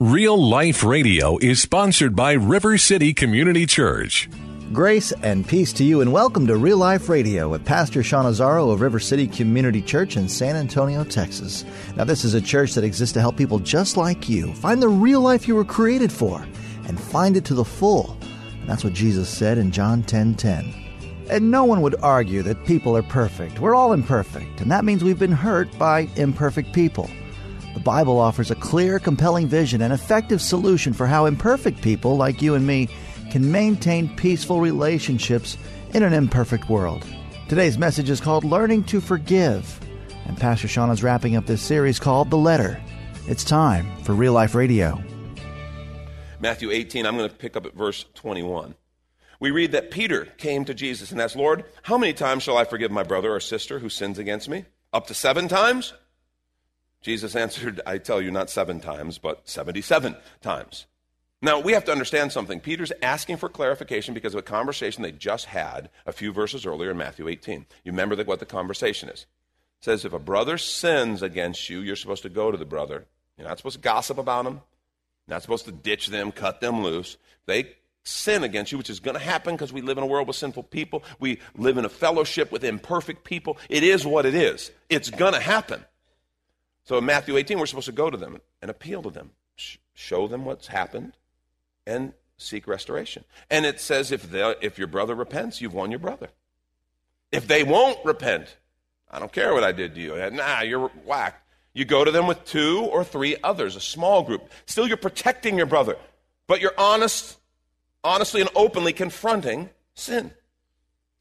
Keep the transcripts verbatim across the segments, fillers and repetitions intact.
Real Life Radio is sponsored by River City Community Church. Grace and peace to you, and welcome to Real Life Radio with Pastor Sean Azaro of River City Community Church in San Antonio, Texas. Now, this is a church that exists to help people just like you find the real life you were created for and find it to the full. And that's what Jesus said in John ten ten. And no one would argue that people are perfect. We're all imperfect, and that means we've been hurt by imperfect people. The Bible offers a clear, compelling vision and effective solution for how imperfect people like you and me can maintain peaceful relationships in an imperfect world. Today's message is called Learning to Forgive, and Pastor Sean is wrapping up this series called The Letter. It's time for Real Life Radio. Matthew eighteen, I'm going to pick up at verse twenty-one. We read that Peter came to Jesus and asked, Lord, how many times shall I forgive my brother or sister who sins against me? Up to seven times? Jesus answered, I tell you, not seven times, but seventy-seven times. Now, we have to understand something. Peter's asking for clarification because of a conversation they just had a few verses earlier in Matthew eighteen. You remember what the conversation is. It says, if a brother sins against you, you're supposed to go to the brother. You're not supposed to gossip about him. You're not supposed to ditch them, cut them loose. They sin against you, which is going to happen because we live in a world with sinful people. We live in a fellowship with imperfect people. It is what it is. It's going to happen. So in Matthew eighteen, we're supposed to go to them and appeal to them, sh- show them what's happened, and seek restoration. And it says if they, if your brother repents, you've won your brother. If they won't repent, I don't care what I did to you. Nah, you're whacked. You go to them with two or three others, a small group. Still, you're protecting your brother, but you're honest, honestly and openly confronting sin.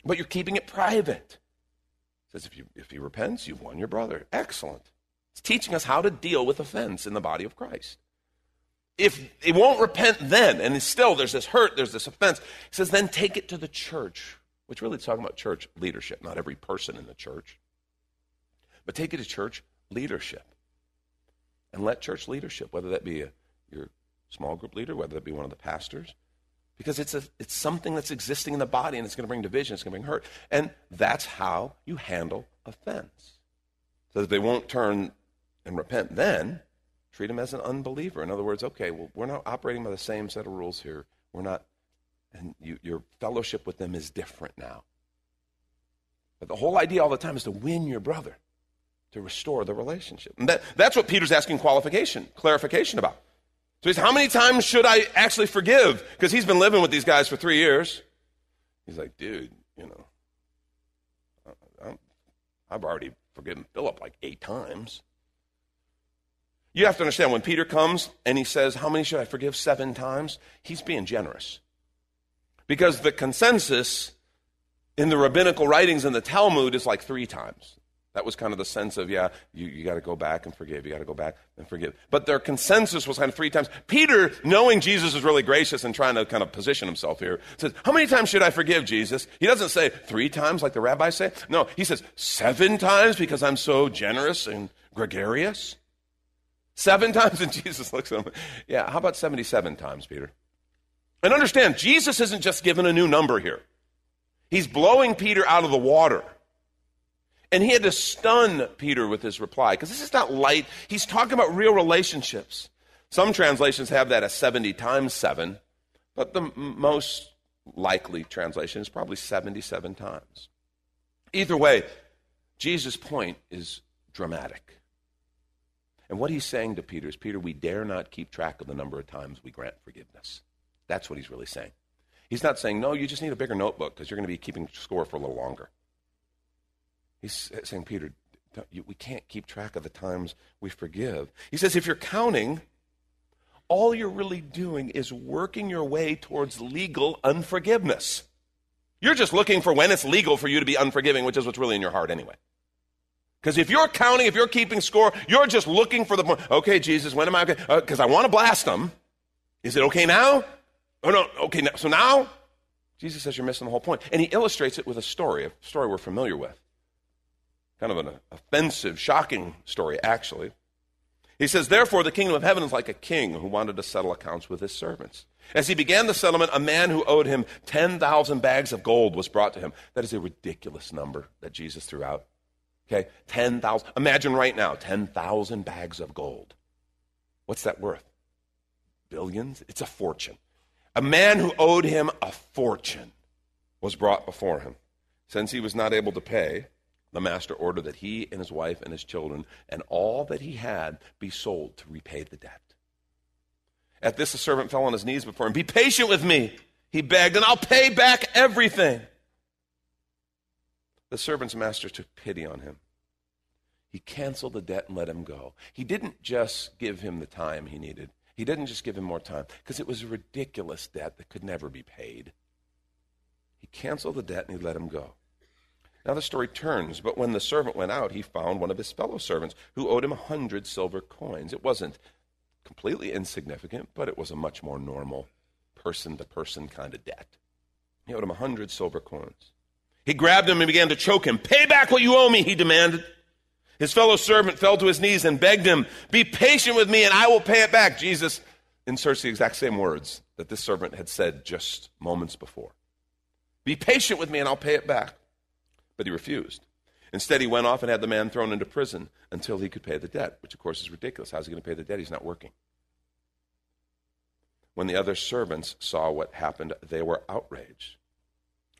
But you're keeping it private. It says if, you, if he repents, you've won your brother. Excellent. It's teaching us how to deal with offense in the body of Christ. If it won't repent then, and still there's this hurt, there's this offense, he says then take it to the church, which really is talking about church leadership, not every person in the church. But take it to church leadership. And let church leadership, whether that be a, your small group leader, whether that be one of the pastors, because it's a, it's something that's existing in the body and it's going to bring division, it's going to bring hurt. And that's how you handle offense. So that they won't turn and repent then, treat him as an unbeliever. In other words, okay, well, we're not operating by the same set of rules here. We're not, and you, your fellowship with them is different now. But the whole idea all the time is to win your brother, to restore the relationship. And that, that's what Peter's asking qualification, clarification about. So he's, how many times should I actually forgive? Because he's been living with these guys for three years. He's like, dude, you know, I'm, I've already forgiven Philip like eight times. You have to understand, when Peter comes and he says, how many should I forgive? Seven times? He's being generous. Because the consensus in the rabbinical writings in the Talmud is like three times. That was kind of the sense of, yeah, you, you got to go back and forgive. You got to go back and forgive. But their consensus was kind of three times. Peter, knowing Jesus is really gracious and trying to kind of position himself here, says, how many times should I forgive, Jesus? He doesn't say three times like the rabbis say. No, he says seven times because I'm so generous and gregarious. Seven times, and Jesus looks at him. Yeah, how about seventy-seven times, Peter? And understand, Jesus isn't just given a new number here. He's blowing Peter out of the water. And he had to stun Peter with his reply, because this is not light. He's talking about real relationships. Some translations have that as seventy times seven, but the most likely translation is probably seventy-seven times. Either way, Jesus' point is dramatic. And what he's saying to Peter is, Peter, we dare not keep track of the number of times we grant forgiveness. That's what he's really saying. He's not saying, no, you just need a bigger notebook because you're going to be keeping score for a little longer. He's saying, Peter, we can't keep track of the times we forgive. He says, if you're counting, all you're really doing is working your way towards legal unforgiveness. You're just looking for when it's legal for you to be unforgiving, which is what's really in your heart anyway. Because if you're counting, if you're keeping score, you're just looking for the point. Okay, Jesus, when am I? Because uh, I want to blast them. Is it okay now? Oh, no, okay, now, so now? Jesus says you're missing the whole point. And he illustrates it with a story, a story we're familiar with. Kind of an offensive, shocking story, actually. He says, therefore, the kingdom of heaven is like a king who wanted to settle accounts with his servants. As he began the settlement, a man who owed him ten thousand bags of gold was brought to him. That is a ridiculous number that Jesus threw out. Okay, ten thousand. Imagine right now, ten thousand bags of gold. What's that worth? Billions? It's a fortune. A man who owed him a fortune was brought before him. Since he was not able to pay, the master ordered that he and his wife and his children and all that he had be sold to repay the debt. At this, the servant fell on his knees before him. Be patient with me, he begged, and I'll pay back everything. The servant's master took pity on him. He canceled the debt and let him go. He didn't just give him the time he needed. He didn't just give him more time, because it was a ridiculous debt that could never be paid. He canceled the debt and he let him go. Now the story turns, but when the servant went out, he found one of his fellow servants who owed him a hundred silver coins. It wasn't completely insignificant, but it was a much more normal person-to-person kind of debt. He owed him a hundred silver coins. He grabbed him and began to choke him. Pay back what you owe me, he demanded. His fellow servant fell to his knees and begged him, be patient with me and I will pay it back. Jesus inserts the exact same words that this servant had said just moments before. Be patient with me and I'll pay it back. But he refused. Instead, he went off and had the man thrown into prison until he could pay the debt, which of course is ridiculous. How's he going to pay the debt? He's not working. When the other servants saw what happened, they were outraged.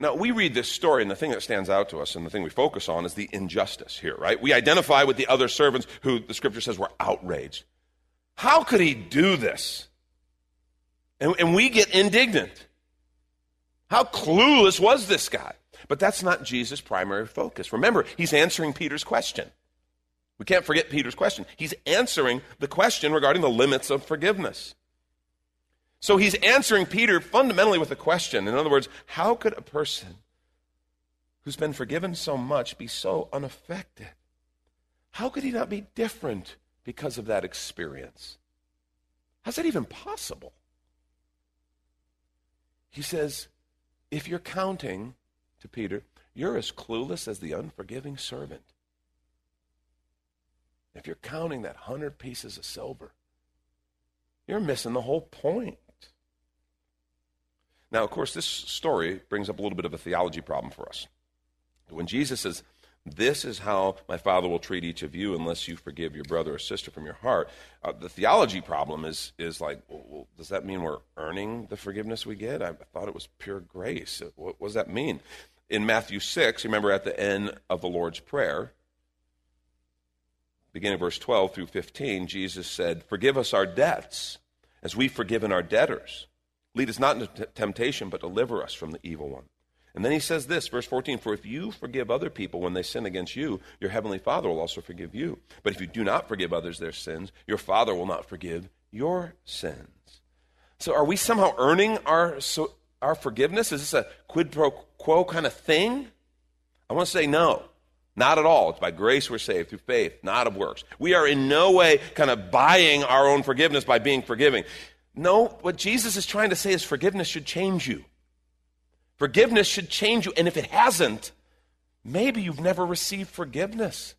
Now, we read this story, and the thing that stands out to us and the thing we focus on is the injustice here, right? We identify with the other servants who the scripture says were outraged. How could he do this? And, and we get indignant. How clueless was this guy? But that's not Jesus' primary focus. Remember, he's answering Peter's question. We can't forget Peter's question. He's answering the question regarding the limits of forgiveness. So he's answering Peter fundamentally with a question. In other words, how could a person who's been forgiven so much be so unaffected? How could he not be different because of that experience? How's that even possible? He says, if you're counting, to Peter, you're as clueless as the unforgiving servant. If you're counting that hundred pieces of silver, you're missing the whole point. Now, of course, this story brings up a little bit of a theology problem for us. When Jesus says, this is how my Father will treat each of you unless you forgive your brother or sister from your heart, uh, the theology problem is, is like, well, does that mean we're earning the forgiveness we get? I thought it was pure grace. What, what does that mean? In Matthew six, remember at the end of the Lord's Prayer, beginning of verse twelve through fifteen, Jesus said, forgive us our debts as we've forgiven our debtors. Lead us not into temptation, but deliver us from the evil one. And then he says this, verse fourteen, for if you forgive other people when they sin against you, your heavenly Father will also forgive you. But if you do not forgive others their sins, your Father will not forgive your sins. So are we somehow earning our so, our forgiveness? Is this a quid pro quo kind of thing? I want to say no, not at all. It's by grace we're saved, through faith, not of works. We are in no way kind of buying our own forgiveness by being forgiving. No, what Jesus is trying to say is forgiveness should change you. Forgiveness should change you, and if it hasn't, maybe you've never received forgiveness.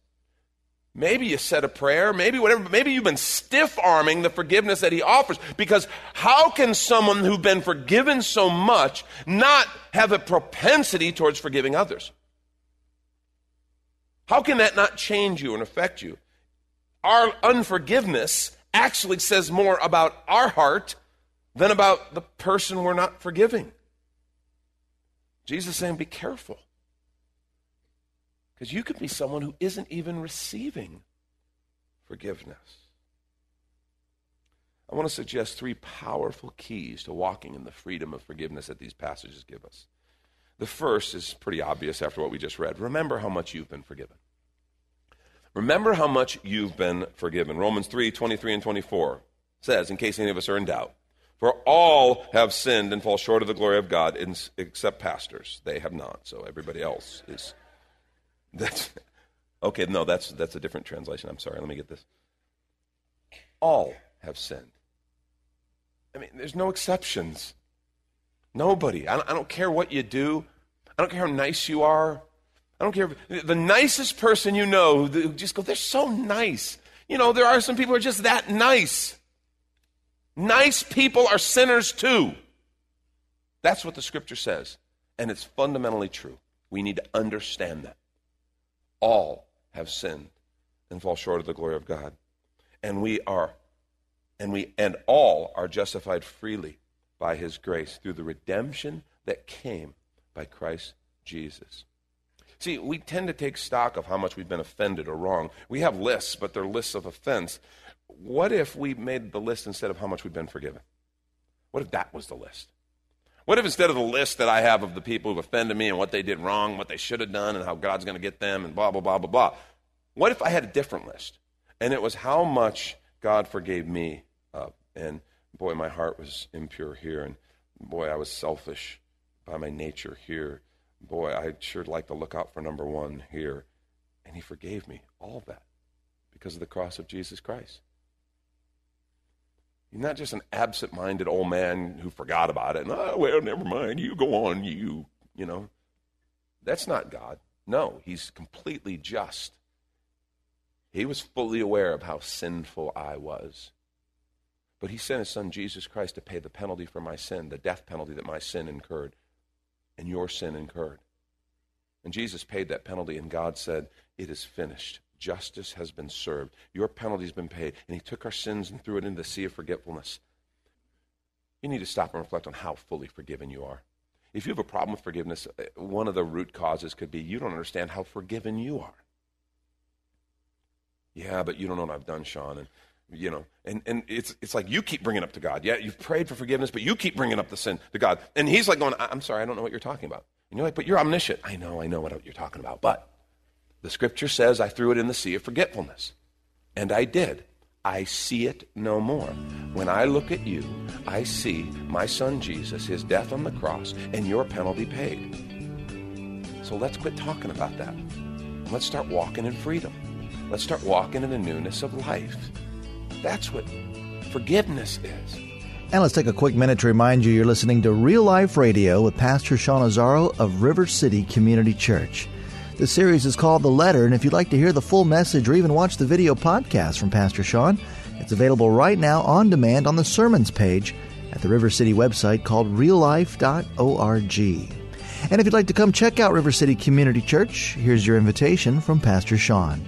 Maybe you said a prayer, maybe whatever, but maybe you've been stiff-arming the forgiveness that he offers, because how can someone who's been forgiven so much not have a propensity towards forgiving others? How can that not change you and affect you? Our unforgiveness actually says more about our heart than about the person we're not forgiving. Jesus is saying, be careful. Because you could be someone who isn't even receiving forgiveness. I want to suggest three powerful keys to walking in the freedom of forgiveness that these passages give us. The first is pretty obvious after what we just read. Remember how much you've been forgiven. Remember how much you've been forgiven. Romans three, twenty-three and twenty-four says, in case any of us are in doubt, for all have sinned and fall short of the glory of God, except pastors. They have not, so everybody else is. That's, okay, no, that's, that's a different translation. I'm sorry, let me get this. All have sinned. I mean, there's no exceptions. Nobody. I don't, I don't care what you do. I don't care how nice you are. I don't care. The nicest person you know, just go, they're so nice. You know, there are some people who are just that nice. Nice people are sinners too. That's what the scripture says. And it's fundamentally true. We need to understand that. All have sinned and fall short of the glory of God. And we are, and we, and all are justified freely by his grace through the redemption that came by Christ Jesus. See, we tend to take stock of how much we've been offended or wrong. We have lists, but they're lists of offense. What if we made the list instead of how much we've been forgiven? What if that was the list? What if instead of the list that I have of the people who've offended me and what they did wrong, what they should have done, and how God's going to get them, and blah, blah, blah, blah, blah. What if I had a different list? And it was how much God forgave me of. And boy, my heart was impure here. And boy, I was selfish by my nature here. Boy, I'd sure like to look out for number one here. And he forgave me all of that because of the cross of Jesus Christ. You're not just an absent-minded old man who forgot about it. And, oh, well, never mind. You go on, you, you know. That's not God. No, he's completely just. He was fully aware of how sinful I was. But he sent his son Jesus Christ to pay the penalty for my sin, the death penalty that my sin incurred and your sin incurred. And Jesus paid that penalty, and God said, it is finished. Justice has been served. Your penalty has been paid. And he took our sins and threw it into the sea of forgetfulness. You need to stop and reflect on how fully forgiven you are. If you have a problem with forgiveness, one of the root causes could be you don't understand how forgiven you are. Yeah, but you don't know what I've done, Sean. And you know, and, and it's it's like you keep bringing up to God. Yeah, you've prayed for forgiveness, but you keep bringing up the sin to God. And he's like going, I'm sorry, I don't know what you're talking about. And you're like, but you're omniscient. I know, I know what you're talking about, but the scripture says I threw it in the sea of forgetfulness. And I did. I see it no more. When I look at you, I see my son Jesus, his death on the cross, and your penalty paid. So let's quit talking about that. Let's start walking in freedom. Let's start walking in the newness of life. That's what forgiveness is. And let's take a quick minute to remind you you're listening to Real Life Radio with Pastor Sean Azaro of River City Community Church. The series is called The Letter, and if you'd like to hear the full message or even watch the video podcast from Pastor Sean, it's available right now on demand on the sermons page at the River City website called real life dot org. And if you'd like to come check out River City Community Church, here's your invitation from Pastor Sean.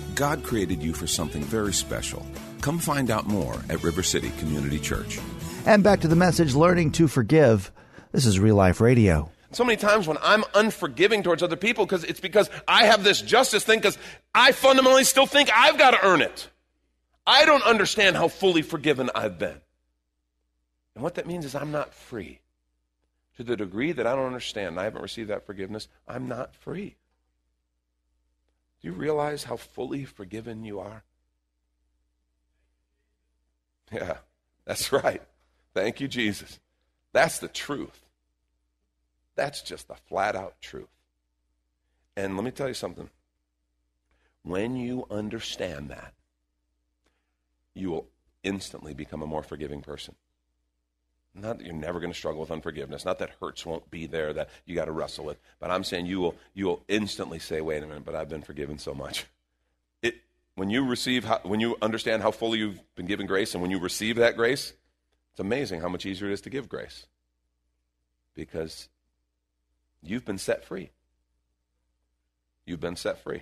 God created you for something very special. Come find out more at River City Community Church. And back to the message, learning to forgive. This is Real Life Radio. So many times when I'm unforgiving towards other people, because it's because I have this justice thing, because I fundamentally still think I've got to earn it. I don't understand how fully forgiven I've been. And what that means is I'm not free. To the degree that I don't understand and I haven't received that forgiveness, I'm not free. Do you realize how fully forgiven you are? Yeah, that's right. Thank you, Jesus. That's the truth. That's just the flat-out truth. And let me tell you something. When you understand that, you will instantly become a more forgiving person. Not that you're never going to struggle with unforgiveness. Not that hurts won't be there, that you got to wrestle with. But I'm saying you will you will instantly say, wait a minute, but I've been forgiven so much. It when you receive how, when you understand how fully you've been given grace, and when you receive that grace, it's amazing how much easier it is to give grace. Because you've been set free. You've been set free.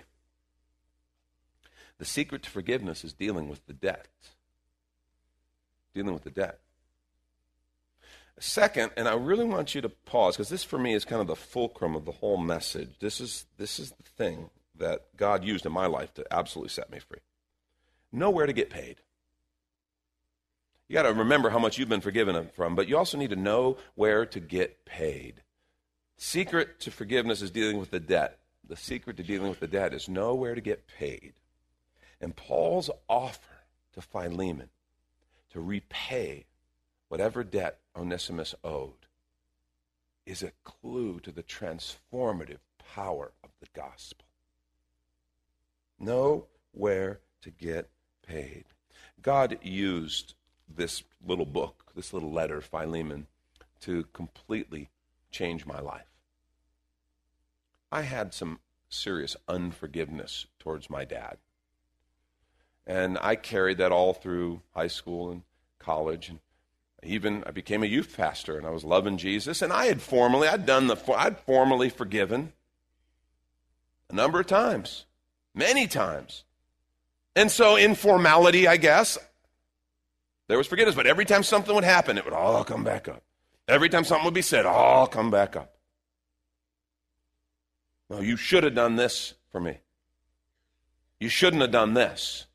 The secret to forgiveness is dealing with the debt. Dealing with the debt. Second, and I really want you to pause, because this for me is kind of the fulcrum of the whole message. This is this is the thing that God used in my life to absolutely set me free. Nowhere to get paid. You got to remember how much you've been forgiven from, but you also need to know where to get paid. Secret to forgiveness is dealing with the debt. The secret to dealing with the debt is know where to get paid. And Paul's offer to Philemon to repay whatever debt Onesimus owed is a clue to the transformative power of the gospel. Know where to get paid. God used this little book, this little letter, Philemon, to completely change my life. I had some serious unforgiveness towards my dad. And I carried that all through high school and college, and even I became a youth pastor, and I was loving Jesus, and I had formally, I'd done the, I'd formally forgiven a number of times, many times. And so in formality, I guess, there was forgiveness, but every time something would happen, it would all come back up. Every time something would be said, all come back up. No, you should have done this for me. You shouldn't have done this.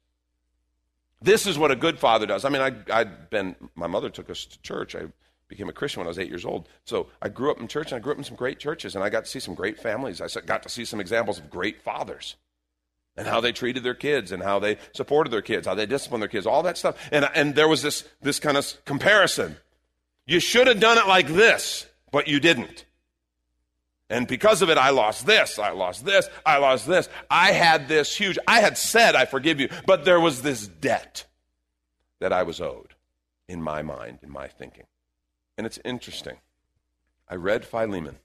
This is what a good father does. I mean, I, I'd been, my mother took us to church. I became a Christian when I was eight years old. So I grew up in church, and I grew up in some great churches, and I got to see some great families. I got to see some examples of great fathers and how they treated their kids and how they supported their kids, how they disciplined their kids, all that stuff. And, and there was this, this kind of comparison. You should have done it like this, but you didn't. And because of it, I lost this, I lost this, I lost this. I had this huge, I had said, I forgive you, but there was this debt that I was owed in my mind, in my thinking. And it's interesting. I read Philemon,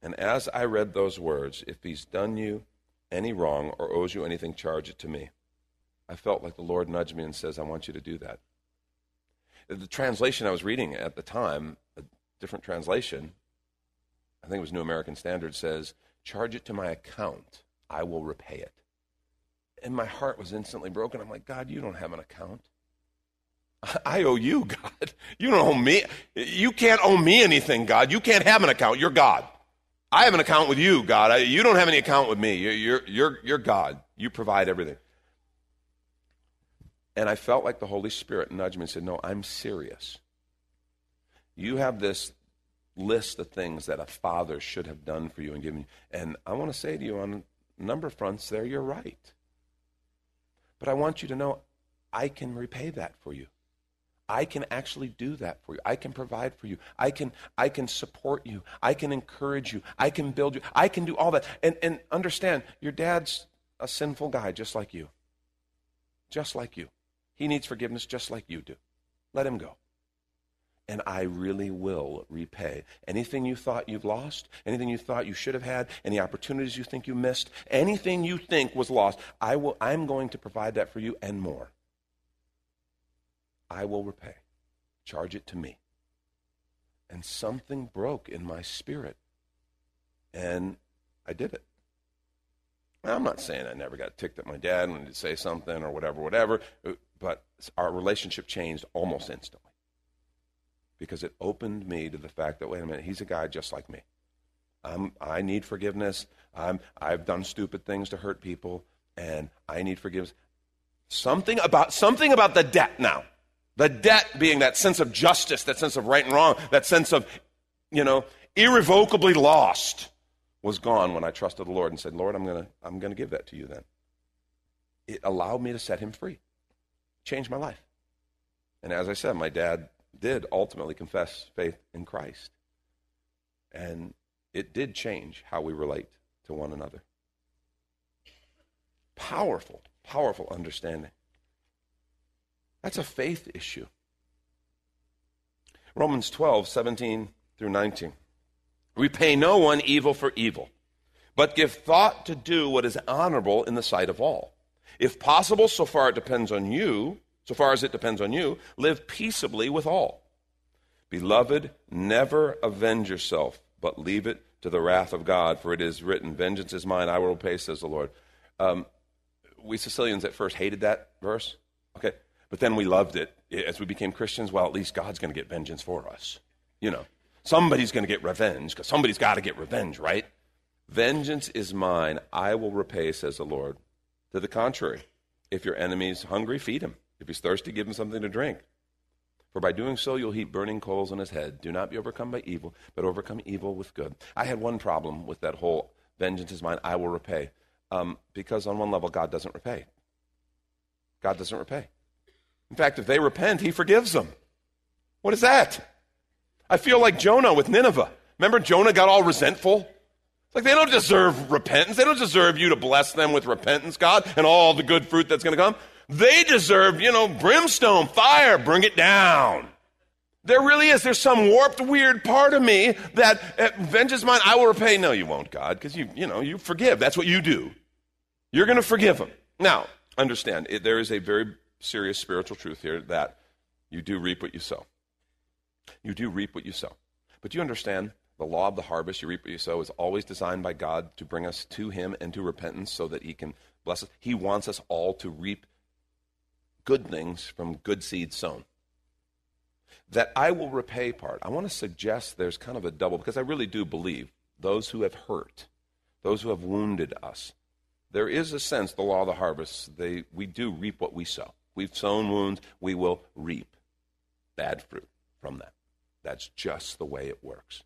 and as I read those words, if he's done you any wrong or owes you anything, charge it to me. I felt like the Lord nudged me and says, I want you to do that. The translation I was reading at the time, a different translation, I think it was New American Standard, says, charge it to my account. I will repay it. And my heart was instantly broken. I'm like, God, you don't have an account. I owe you, God. You don't owe me. You can't owe me anything, God. You can't have an account. You're God. I have an account with you, God. I, you don't have any account with me. You're, you're, you're, you're God. You provide everything. And I felt like the Holy Spirit nudged me and said, no, I'm serious. You have this list of things that a father should have done for you and given you. And I want to say to you on a number of fronts there, you're right. But I want you to know I can repay that for you. I can actually do that for you. I can provide for you. I can I can support you. I can encourage you. I can build you. I can do all that. And and understand, your dad's a sinful guy just like you. Just like you. He needs forgiveness just like you do. Let him go. And I really will repay anything you thought you've lost, anything you thought you should have had, any opportunities you think you missed, anything you think was lost. I will, I'm going to provide that for you and more. I will repay. Charge it to me. And something broke in my spirit. And I did it. Now, I'm not saying I never got ticked at my dad when he'd say something or whatever, whatever, but our relationship changed almost instantly. Because it opened me to the fact that, wait a minute, he's a guy just like me. I'm, I need forgiveness. I'm, I've done stupid things to hurt people, and I need forgiveness. Something about something about the debt now. The debt being that sense of justice, that sense of right and wrong, that sense of, you know, irrevocably lost was gone when I trusted the Lord and said, Lord, I'm gonna I'm gonna give that to you then. It allowed me to set him free. Changed my life. And as I said, my dad did ultimately confess faith in Christ. And it did change how we relate to one another. Powerful, powerful understanding. That's a faith issue. Romans twelve, seventeen through nineteen. Repay no one evil for evil, but give thought to do what is honorable in the sight of all. If possible, so far it depends on you, so far as it depends on you, live peaceably with all. Beloved, never avenge yourself, but leave it to the wrath of God, for it is written, vengeance is mine, I will repay, says the Lord. Um, we Sicilians at first hated that verse, okay? But then we loved it. As we became Christians, well, at least God's going to get vengeance for us. You know, somebody's going to get revenge, because somebody's got to get revenge, right? Vengeance is mine, I will repay, says the Lord. To the contrary, if your enemy's hungry, feed him. If he's thirsty, give him something to drink. For by doing so, you'll heap burning coals on his head. Do not be overcome by evil, but overcome evil with good. I had one problem with that whole vengeance is mine, I will repay, um, because on one level, God doesn't repay. God doesn't repay. In fact, if they repent, he forgives them. What is that? I feel like Jonah with Nineveh. Remember Jonah got all resentful? Like, they don't deserve repentance. They don't deserve you to bless them with repentance, God, and all the good fruit that's going to come. They deserve, you know, brimstone, fire, bring it down. There really is. There's some warped, weird part of me that uh, vengeance is mine, I will repay. No, you won't, God, because you, you know, you forgive. That's what you do. You're going to forgive them. Now, understand, it, there is a very serious spiritual truth here that you do reap what you sow. You do reap what you sow. But do you understand? The law of the harvest, you reap what you sow, is always designed by God to bring us to him and to repentance so that he can bless us. He wants us all to reap good things from good seed sown. That I will repay part, I want to suggest there's kind of a double, because I really do believe those who have hurt, those who have wounded us, there is a sense, the law of the harvest, they, we do reap what we sow. We've sown wounds, we will reap bad fruit from that. That's just the way it works.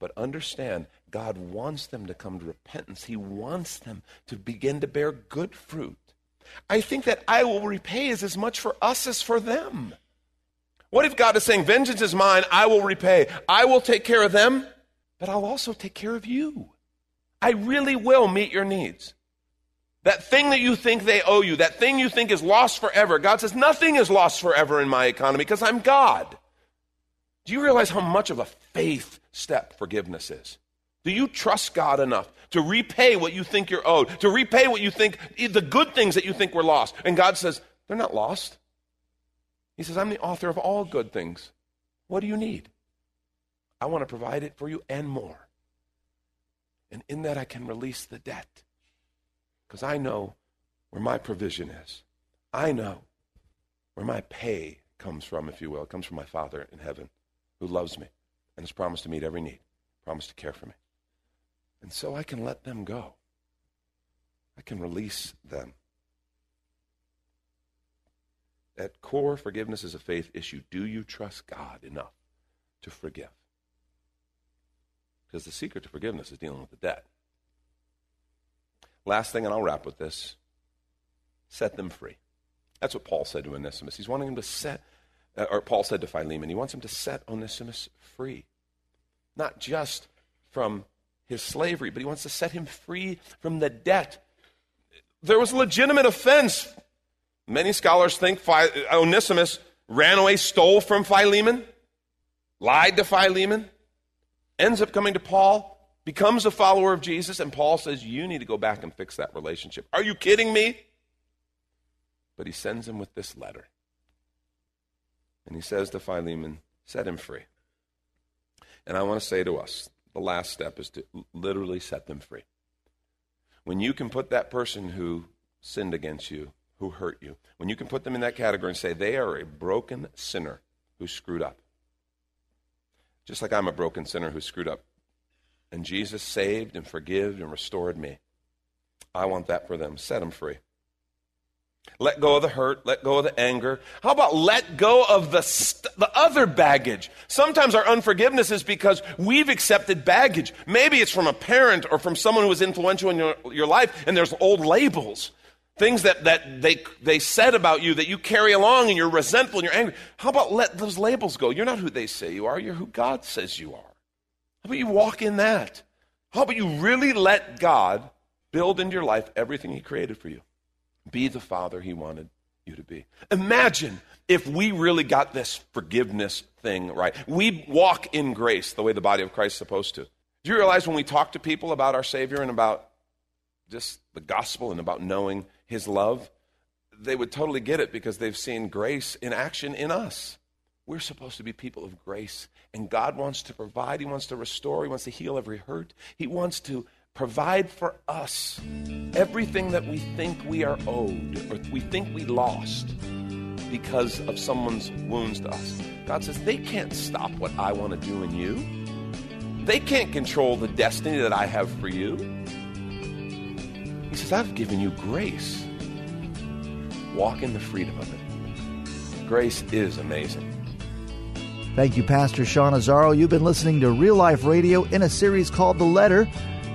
But understand, God wants them to come to repentance. He wants them to begin to bear good fruit. I think that I will repay is as much for us as for them. What if God is saying, vengeance is mine, I will repay. I will take care of them, but I'll also take care of you. I really will meet your needs. That thing that you think they owe you, that thing you think is lost forever, God says, nothing is lost forever in my economy because I'm God. Do you realize how much of a faith step forgiveness is? Do you trust God enough to repay what you think you're owed, to repay what you think, the good things that you think were lost? And God says, they're not lost. He says, I'm the author of all good things. What do you need? I want to provide it for you and more. And in that I can release the debt because I know where my provision is. I know where my pay comes from, if you will. It comes from my Father in heaven who loves me and has promised to meet every need, promised to care for me. And so I can let them go. I can release them. At core, forgiveness is a faith issue. Do you trust God enough to forgive? Because the secret to forgiveness is dealing with the debt. Last thing, and I'll wrap with this, set them free. That's what Paul said to Onesimus. He's wanting him to set, or Paul said to Philemon, he wants him to set Onesimus free. Not just from his slavery, but he wants to set him free from the debt. There was legitimate offense. Many scholars think Onesimus ran away, stole from Philemon, lied to Philemon, ends up coming to Paul, becomes a follower of Jesus, and Paul says, you need to go back and fix that relationship. Are you kidding me? But he sends him with this letter. And he says to Philemon, set him free. And I want to say to us, the last step is to literally set them free. When you can put that person who sinned against you, who hurt you, when you can put them in that category and say, they are a broken sinner who screwed up. Just like I'm a broken sinner who screwed up. And Jesus saved and forgave and restored me. I want that for them. Set them free. Let go of the hurt. Let go of the anger. How about let go of the st- the other baggage? Sometimes our unforgiveness is because we've accepted baggage. Maybe it's from a parent or from someone who was influential in your, your life, and there's old labels, things that, that they, they said about you that you carry along, and you're resentful and you're angry. How about let those labels go? You're not who they say you are. You're who God says you are. How about you walk in that? How about you really let God Build into your life everything he created for you. Be the father he wanted you to be. Imagine if we really got this forgiveness thing right. We walk in grace the way the body of Christ is supposed to. Do you realize when we talk to people about our Savior and about just the gospel and about knowing his love, they would totally get it because they've seen grace in action in us. We're supposed to be people of grace, and God wants to provide. He wants to restore. He wants to heal every hurt. He wants to provide for us everything that we think we are owed or we think we lost because of someone's wounds to us. God says, they can't stop what I want to do in you. They can't control the destiny that I have for you. He says, I've given you grace. Walk in the freedom of it. Grace is amazing. Thank you, Pastor Sean Azaro. You've been listening to Real Life Radio in a series called The Letter.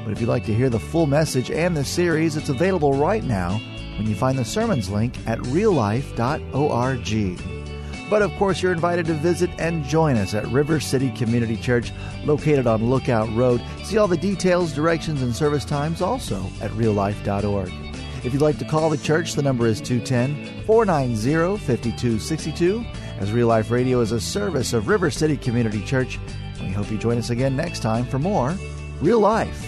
But if you'd like to hear the full message and the series, it's available right now when you find the sermons link at real life dot org. But of course, you're invited to visit and join us at River City Community Church, located on Lookout Road. See all the details, directions, and service times also at real life dot org. If you'd like to call the church, the number is two one zero, four nine zero, five two six two, as Real Life Radio is a service of River City Community Church. And we hope you join us again next time for more Real Life.